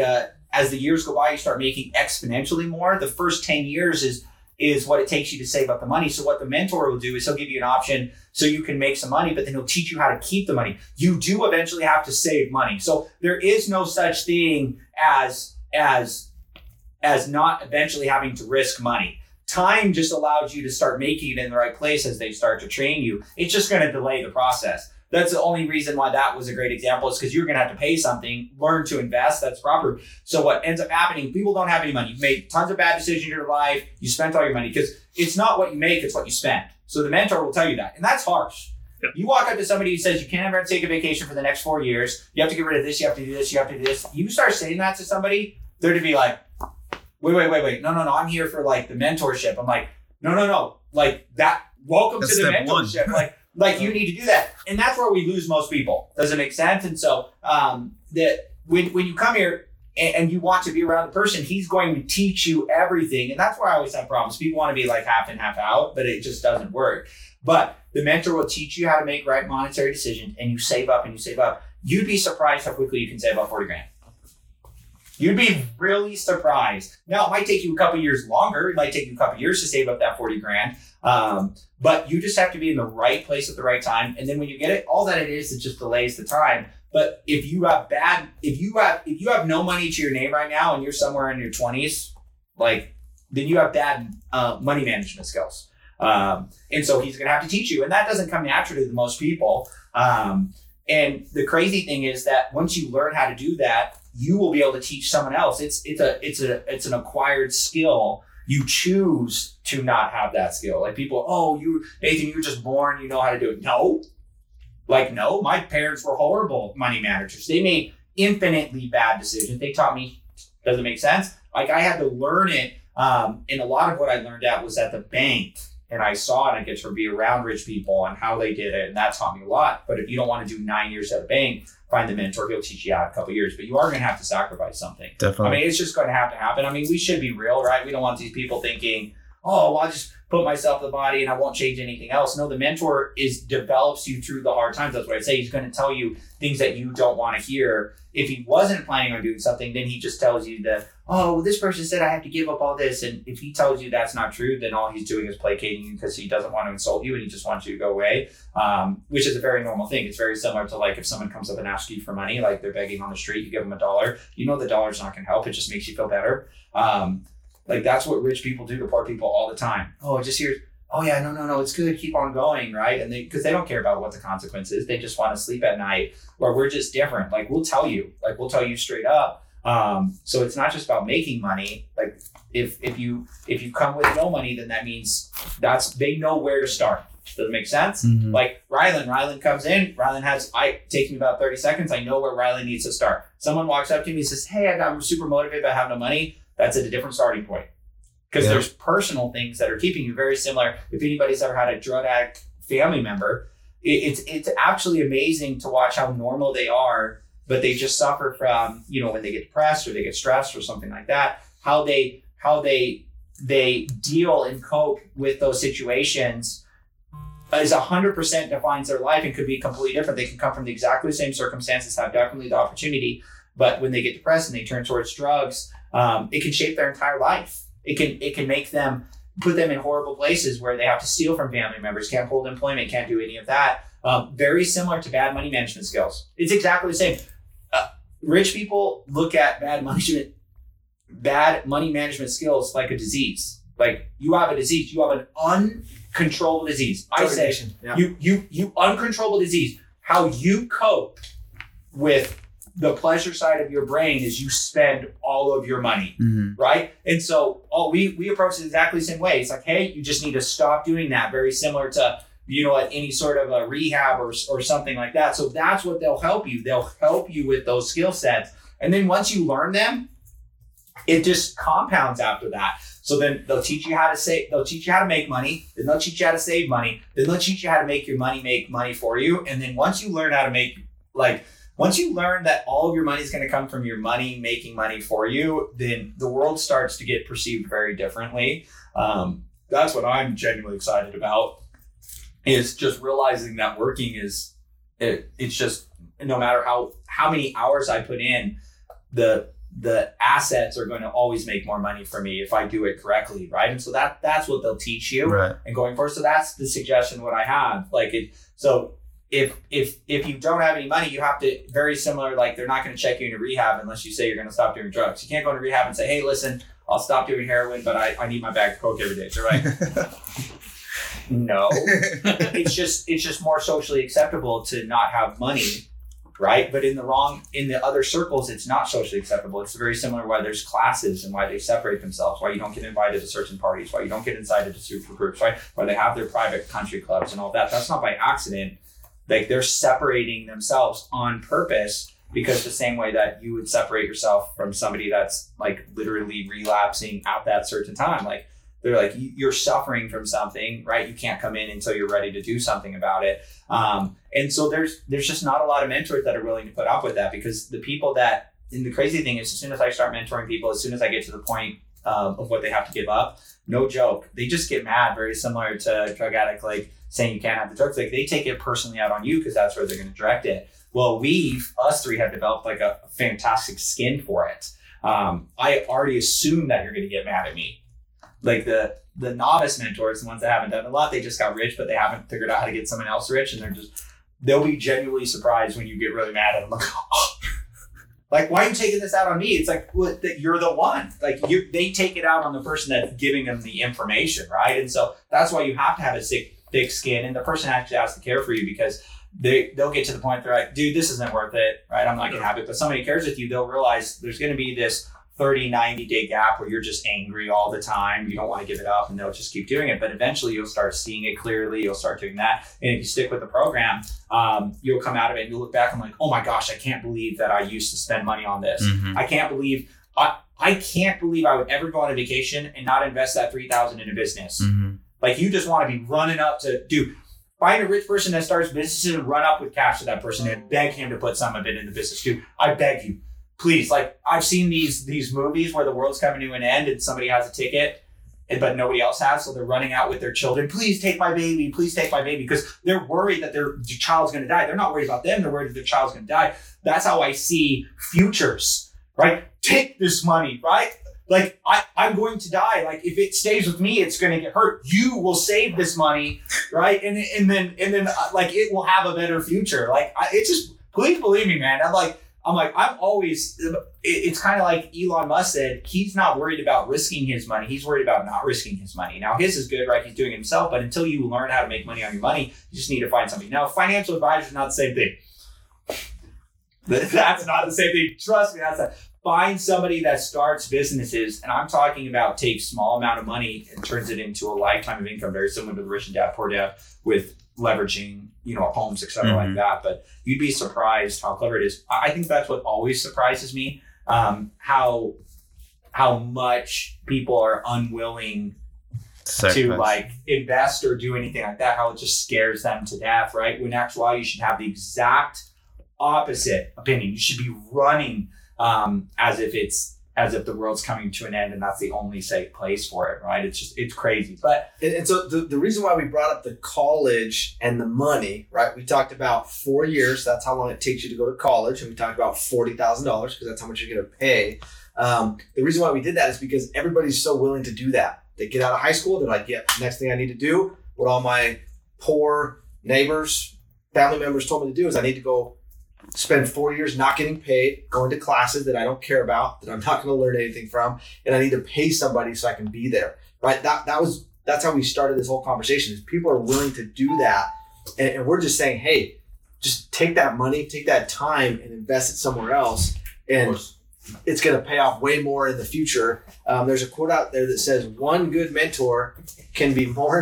as the years go by, you start making exponentially more. The first 10 years is what it takes you to save up the money. So what the mentor will do is he'll give you an option so you can make some money, but then he'll teach you how to keep the money. You do eventually have to save money. So there is no such thing as not eventually having to risk money. Time just allows you to start making it in the right place as they start to train you. It's just going to delay the process. That's the only reason why that was a great example is because you're going to have to pay something, learn to invest. That's proper. So what ends up happening, people don't have any money. You made tons of bad decisions in your life. You spent all your money because it's not what you make, it's what you spend. So the mentor will tell you that. And that's harsh. Yep. You walk up to somebody who says you can't ever take a vacation for the next 4 years. You have to get rid of this. You have to do this. You have to do this. You start saying that to somebody, they're to be like, wait. No. I'm here for like the mentorship. I'm like, no. Like that. Welcome that's to the mentorship. Like you need to do that. And that's where we lose most people. Does it make sense? And so that when you come here and you want to be around the person, he's going to teach you everything. And that's where I always have problems. People want to be like half in, half out, but it just doesn't work. But the mentor will teach you how to make right monetary decisions and you save up and you save up. You'd be surprised how quickly you can save up 40 grand. You'd be really surprised. Now, it might take you a couple years longer. It might take you a couple years to save up that 40 grand. But you just have to be in the right place at the right time. And then when you get it, all that it just delays the time. But if you have no money to your name right now and you're somewhere in your 20s, like then you have bad money management skills. And so he's going to have to teach you. And that doesn't come naturally to most people. And the crazy thing is that once you learn how to do that, you will be able to teach someone else. It's an acquired skill. You choose to not have that skill. Like people, Nathan, you were just born, you know how to do it. No, my parents were horrible money managers. They made infinitely bad decisions. They taught me, doesn't make sense. Like I had to learn it. And a lot of what I learned was at the bank, and I saw it. I get to be around rich people and how they did it. And that taught me a lot. But if you don't want to do 9 years at a bank, find the mentor. He'll teach you out a couple of years, but you are going to have to sacrifice something. Definitely. I mean, it's just going to have to happen. I mean, we should be real, right? We don't want these people thinking, I'll just put myself in the body and I won't change anything else. No, the mentor develops you through the hard times. That's what I say. He's going to tell you things that you don't want to hear. If he wasn't planning on doing something, then he just tells you that, this person said I have to give up all this. And if he tells you that's not true, then all he's doing is placating you because he doesn't want to insult you and he just wants you to go away, which is a very normal thing. It's very similar to like if someone comes up and asks you for money, like they're begging on the street, you give them $1. You know the $1's not going to help. It just makes you feel better. Like that's what rich people do to poor people all the time. No, it's good. Keep on going, right? And because they don't care about what the consequence is. They just want to sleep at night, or we're just different. Like we'll tell you straight up. So it's not just about making money. Like if you come with no money, then that means they know where to start. Does it make sense? Mm-hmm. Like Ryland comes in. It takes me about 30 seconds. I know where Ryland needs to start. Someone walks up to me and says, "Hey, I'm super motivated by having no money." That's at a different starting point because there's personal things that are keeping you very similar. If anybody's ever had a drug addict family member, it's actually amazing to watch how normal they are, but they just suffer from, when they get depressed or they get stressed or something like that, how they deal and cope with those situations is 100% defines their life and could be completely different. They can come from the exactly same circumstances, have definitely the opportunity, but when they get depressed and they turn towards drugs, it can shape their entire life. It can make them, put them in horrible places where they have to steal from family members, can't hold employment, can't do any of that. Very similar to bad money management skills. It's exactly the same. Rich people look at bad money management skills like a disease. Like you have a disease, you have an uncontrollable disease. I say you uncontrollable disease. How you cope with the pleasure side of your brain is you spend all of your money, right? And so we approach it exactly the same way. It's like, hey, you just need to stop doing that. Very similar to, any sort of a rehab or something like that. So that's what they'll help you. They'll help you with those skill sets. And then once you learn them, it just compounds after that. So then they'll teach you how to save, they'll teach you how to make money, then they'll teach you how to save money, then they'll teach you how to make your money make money for you. And then once you learn how to make, like, once you learn that all of your money is going to come from your money making money for you, then the world starts to get perceived very differently. That's what I'm genuinely excited about, is just realizing that working is, it's just, no matter how many hours I put in, the assets are going to always make more money for me if I do it correctly, right? And so that's what they'll teach you, right? And going forward. So that's the suggestion what I have. Like, it, so if you don't have any money, you have to, very similar, like they're not going to check you into rehab unless you say you're going to stop doing drugs. You can't go into rehab and say, hey, listen, I'll stop doing heroin, but I need my bag of coke every day. They're like, no, it's just more socially acceptable to not have money. Right. But in the other circles, it's not socially acceptable. It's very similar why there's classes and why they separate themselves, why you don't get invited to certain parties, why you don't get invited to super groups, right? Why they have their private country clubs and all that. That's not by accident. Like, they're separating themselves on purpose, because the same way that you would separate yourself from somebody that's like literally relapsing at that certain time, like, they're like, you're suffering from something, right? You can't come in until you're ready to do something about it. And so there's just not a lot of mentors that are willing to put up with that, because the people that, and the crazy thing is, as soon as I start mentoring people, as soon as I get to the point of what they have to give up, no joke, they just get mad, very similar to drug addict, like saying you can't have the drugs. Like, they take it personally out on you because that's where they're going to direct it. Well, us three have developed like a fantastic skin for it. I already assume that you're going to get mad at me. Like, the novice mentors, the ones that haven't done a lot, they just got rich, but they haven't figured out how to get someone else rich. And they'll be genuinely surprised when you get really mad at them. Like, oh, like, why are you taking this out on me? It's like, well, that you're the one. Like, they take it out on the person that's giving them the information, right? And so that's why you have to have a thick skin. And the person actually has to care for you, because they'll get to the point, they're like, dude, this isn't worth it, right? I'm not going to have it. But somebody cares with you, they'll realize there's going to be this 30-90 day gap where you're just angry all the time, you don't want to give it up, and they'll just keep doing it. But eventually you'll start seeing it clearly, you'll start doing that, and if you stick with the program, you'll come out of it and you'll look back and like, oh my gosh, I can't believe that I used to spend money on this. Mm-hmm. I can't believe I would ever go on a vacation and not invest that $3,000 in a business. Mm-hmm. Like, you just want to be running up to, dude, find a rich person that starts businesses and run up with cash to that person and beg him to put some of it in the business. Dude, I beg you, please. Like, I've seen these movies where the world's coming to an end and somebody has a ticket, but nobody else has. So they're running out with their children. Please take my baby. Please take my baby. Because they're worried that their child's going to die. They're not worried about them. They're worried that their child's going to die. That's how I see futures, right? Take this money, right? Like, I'm going to die. Like, if it stays with me, it's going to get hurt. You will save this money, right? And then like, it will have a better future. Like, it's just, please believe me, man. I'm like, I'm always, it's kind of like Elon Musk said, he's not worried about risking his money. He's worried about not risking his money. Now, his is good, right? He's doing it himself. But until you learn how to make money on your money, you just need to find something. Now, financial advisors are not the same thing. That's not the same thing. Trust me, that's not. Find somebody that starts businesses, and I'm talking about take small amount of money and turns it into a lifetime of income, very similar to the rich and dad, poor dad, with leveraging, homes, etc. Mm-hmm. Like that. But you'd be surprised how clever it is. I think that's what always surprises me, how much people are unwilling to like invest or do anything like that, how it just scares them to death, right? When actually you should have the exact opposite opinion. You should be running as if the world's coming to an end and that's the only safe place for it, right? It's just, it's crazy. But and so the reason why we brought up the college and the money, right? We talked about 4 years. That's how long it takes you to go to college. And we talked about $40,000 because that's how much you're going to pay. The reason why we did that is because everybody's so willing to do that. They get out of high school. They're like, yeah, next thing I need to do, what all my poor neighbors, family members told me to do is I need to go spend 4 years not getting paid, going to classes that I don't care about, that I'm not going to learn anything from, and I need to pay somebody so I can be there, right? That's how we started this whole conversation, is people are willing to do that. And we're just saying, hey, just take that money, take that time and invest it somewhere else. And it's going to pay off way more in the future. There's a quote out there that says one good mentor can be more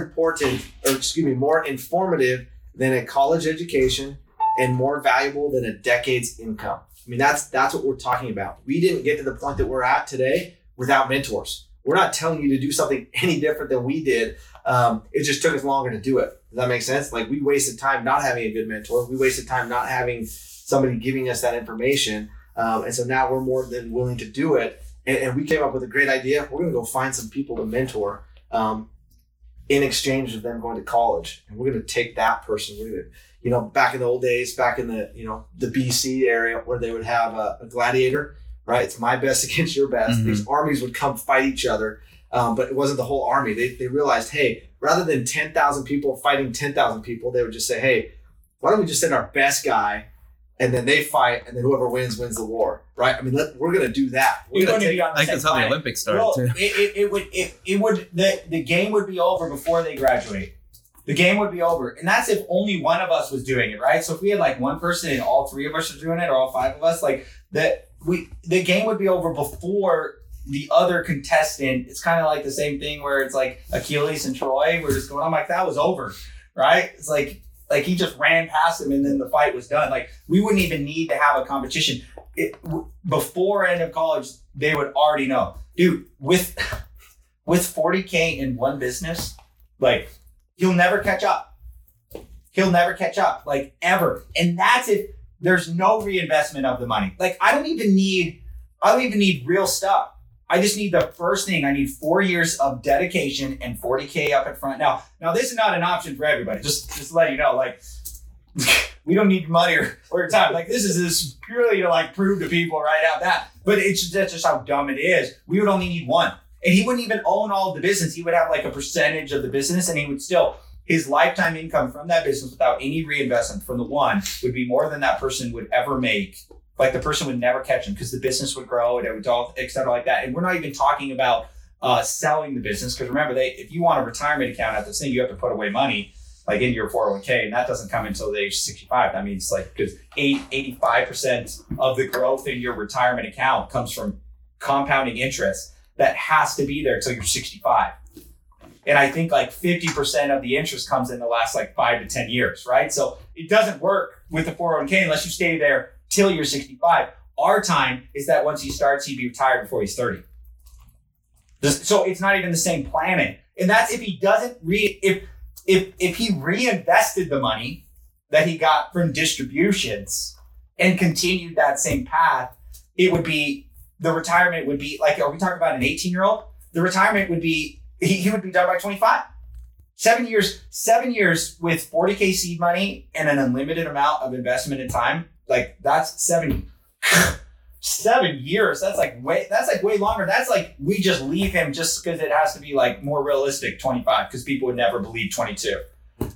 informative than a college education and more valuable than a decade's income. I mean, that's what we're talking about. We didn't get to the point that we're at today without mentors. We're not telling you to do something any different than we did. It just took us longer to do it. Does that make sense? Like, we wasted time not having a good mentor. We wasted time not having somebody giving us that information. And so now we're more than willing to do it. And we came up with a great idea. We're going to go find some people to mentor in exchange of them going to college. And we're going to take that person. We're going to, you know, back in the old days, back in the, you know, the BC area where they would have a gladiator, right? It's my best against your best. Mm-hmm. These armies would come fight each other. But it wasn't the whole army. They realized, hey, rather than 10,000 people fighting 10,000 people, they would just say, hey, why don't we just send our best guy, and then they fight, and then whoever wins the war, right? I mean, we're going to do that. We're going to be on the same. I think that's how the Olympics started, too. The game would be over before they graduate. The game would be over. And that's if only one of us was doing it, right? So if we had like one person and all three of us are doing it, or all five of us, like the game would be over before the other contestant. It's kind of like the same thing where it's like Achilles and Troy. We're just going, I'm like, that was over, right? It's like he just ran past him and then the fight was done. Like, we wouldn't even need to have a competition. Before end of college, they would already know. Dude, with 40K in one business, like, he'll never catch up. He'll never catch up, like, ever. And that's if there's no reinvestment of the money. Like, I don't even need real stuff. I just need the first thing. I need 4 years of dedication and 40K up in front. Now this is not an option for everybody. Just to let you know, like, we don't need money or your time. Like, this is purely to like prove to people right out that. But that's just how dumb it is. We would only need one, and he wouldn't even own all of the business. He would have like a percentage of the business, and he would still his lifetime income from that business without any reinvestment from the one would be more than that person would ever make. Like, the person would never catch him because the business would grow and it would all, et cetera, like that. And we're not even talking about selling the business, because remember, if you want a retirement account at this thing, you have to put away money like in your 401k, and that doesn't come until the age of 65. That means like, because 85% of the growth in your retirement account comes from compounding interest that has to be there until you're 65. And I think like 50% of the interest comes in the last like 5 to 10 years, right? So it doesn't work with the 401k unless you stay there till you're 65. Our time is that once he starts, he'd be retired before he's 30. So it's not even the same planning. And that's if he doesn't if he reinvested the money that he got from distributions and continued that same path, the retirement would be like, are we talking about an 18-year-old? The retirement would be, he would be done by 25. 7 years with 40K seed money and an unlimited amount of investment in time. Like, that's 7 years. That's like way longer. That's like, we just leave him just because it has to be like more realistic 25, because people would never believe 22,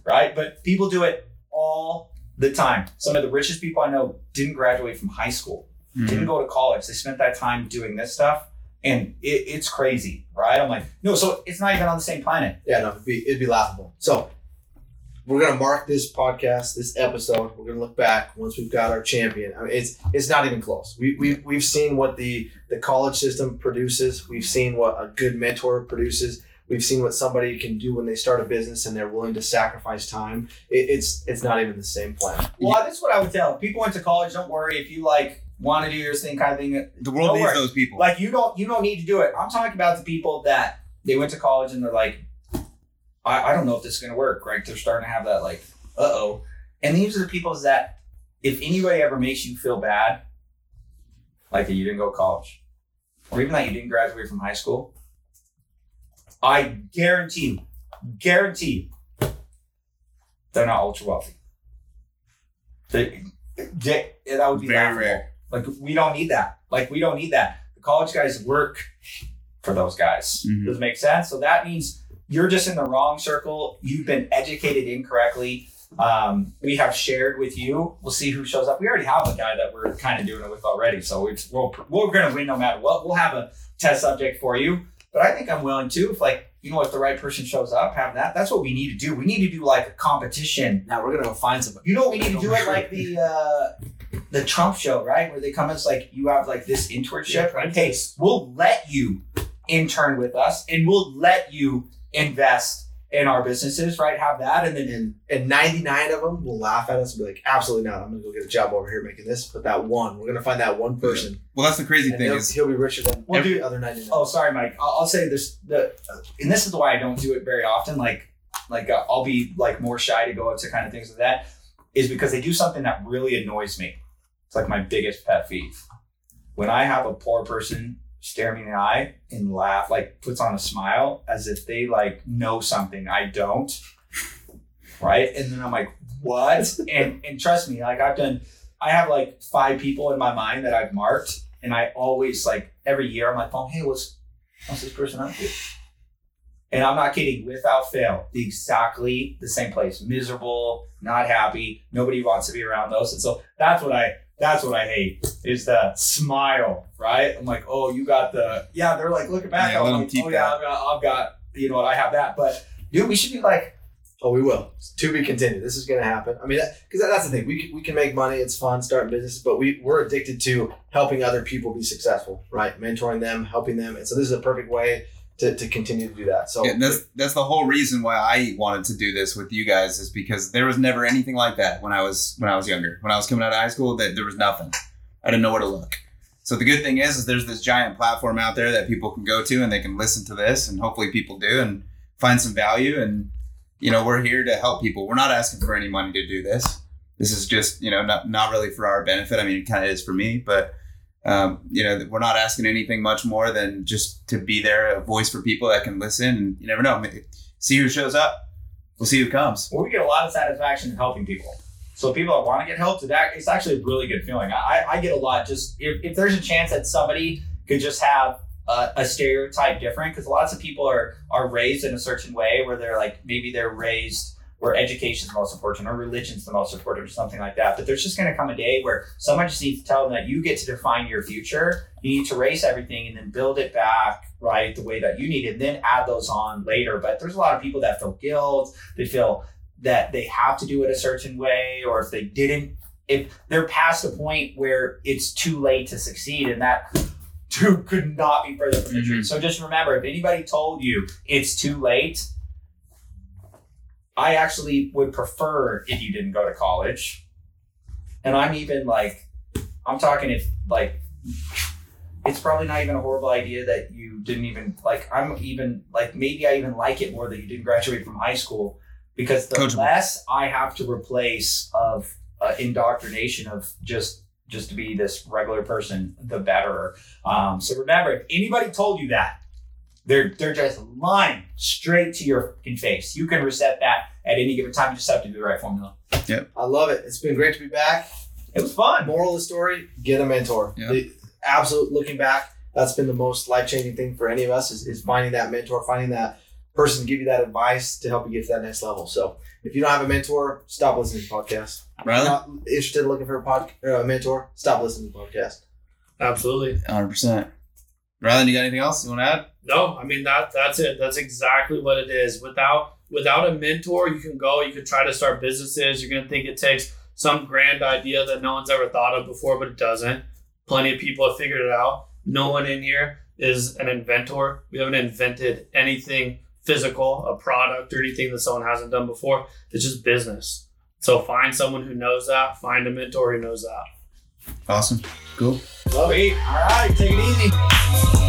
right? But people do it all the time. Some of the richest people I know didn't graduate from high school, mm-hmm. didn't go to college. They spent that time doing this stuff, and it's crazy, right? I'm like, no, so it's not even on the same planet. Yeah, no, it'd be laughable. So we're going to mark this podcast, this episode. We're going to look back once we've got our champion. I mean, it's not even close. We've seen what the college system produces. We've seen what a good mentor produces. We've seen what somebody can do when they start a business and they're willing to sacrifice time. It's not even the same plan. Well, that's what I would tell. If people went to college, don't worry. If you like want to do your thing kind of thing, the world needs those people. Like, you don't need to do it. I'm talking about the people that they went to college and they're like, I don't know if this is going to work, right? They're starting to have that like, uh-oh. And these are the people that if anybody ever makes you feel bad, like that you didn't go to college, or even that you didn't graduate from high school, I guarantee you, they're not ultra wealthy. That would be very rare. Like, we don't need that. The college guys work for those guys. Mm-hmm. Does it make sense? So that means you're just in the wrong circle. You've been educated incorrectly. We have shared with you. We'll see who shows up. We already have a guy that we're kind of doing it with already. So we're going to win no matter what. We'll have a test subject for you. But I think I'm willing to, if like, you know, if the right person shows up, have that. That's what we need to do. We need to do like a competition. Now we're going to go find somebody. You know what we need to do? It like the Trump show, right? Where they come and it's like, you have like this internship, right? Hey, we'll let you intern with us, and we'll let you invest in our businesses, right? Have that. And then and 99 of them will laugh at us and be like, absolutely not. I'm going to go get a job over here making this. But that one, we're going to find that one person. Yeah. Well, that's the crazy thing is he'll be richer than the other 99. Oh, sorry, Mike. I'll say this. And this is why I don't do it very often. Like I'll be like more shy to go up to kind of things like that is because they do something that really annoys me. It's like my biggest pet peeve. When I have a poor person stare me in the eye and laugh, like puts on a smile as if they like know something I don't, right? And then I'm like, what? And trust me, like I have like 5 people in my mind that I've marked, and I always like every year I'm like, oh, hey, what's this person up to? And I'm not kidding, without fail, exactly the same place. Miserable, not happy, nobody wants to be around those. And so that's what I hate is the smile, right? I'm like, oh, you got the, yeah, they're like, looking back. Yeah, I'm like, oh yeah, I've got, you know, I have that. But dude, we should be like, oh, we will. To be continued. This is going to happen. I mean, because that's the thing. We can make money. It's fun starting businesses, but we're addicted to helping other people be successful, right? Mentoring them, helping them. And so this is a perfect way to continue to do that. So yeah, that's the whole reason why I wanted to do this with you guys is because there was never anything like that when I was younger. When I was coming out of high school, that there was nothing. I didn't know where to look. So the good thing is there's this giant platform out there that people can go to and they can listen to this, and hopefully people do and find some value. And, you know, we're here to help people. We're not asking for any money to do this. This is just, you know, not really for our benefit. I mean, it kind of is for me, but you know, we're not asking anything much more than just to be there, a voice for people that can listen. And you never know, see who shows up. We'll see who comes. Well, we get a lot of satisfaction in helping people. So people that want to get help to that, it's actually a really good feeling. I get a lot. Just if there's a chance that somebody could just have a stereotype different, because lots of people are raised in a certain way where they're like, maybe they're raised where education's the most important or religion's the most important or something like that. But there's just going to come a day where someone just needs to tell them that you get to define your future. You need to erase everything and then build it back, right, the way that you need it, and then add those on later. But there's a lot of people that feel guilt. They feel that they have to do it a certain way, or if they're past the point where it's too late to succeed, and that too could not be further from the truth. So just remember, if anybody told you it's too late, I actually would prefer if you didn't go to college. And I'm talking if like, it's probably not even a horrible idea that you didn't even like, I'm even like, maybe I even like it more that you didn't graduate from high school, because the less I have to replace of indoctrination of just to be this regular person, the better. So remember, if anybody told you that, they're just lying straight to your fucking face. You can reset that at any given time. You just have to do the right formula. Yep. I love it. It's been great to be back. It was fun. Moral of the story, get a mentor. Yep. Looking back, that's been the most life-changing thing for any of us is finding that mentor, finding that person to give you that advice to help you get to that next level. So if you don't have a mentor, stop listening to podcasts. Right. If you're not interested in looking for a mentor, stop listening to podcasts. Absolutely. 100%. Ryland, you got anything else you want to add? No, I mean, that's it. That's exactly what it is. Without a mentor, you can try to start businesses. You're going to think it takes some grand idea that no one's ever thought of before, but it doesn't. Plenty of people have figured it out. No one in here is an inventor. We haven't invented anything physical, a product or anything that someone hasn't done before. It's just business. So find someone who knows that. Find a mentor who knows that. Awesome. Cool. Love it. All right. Take it easy.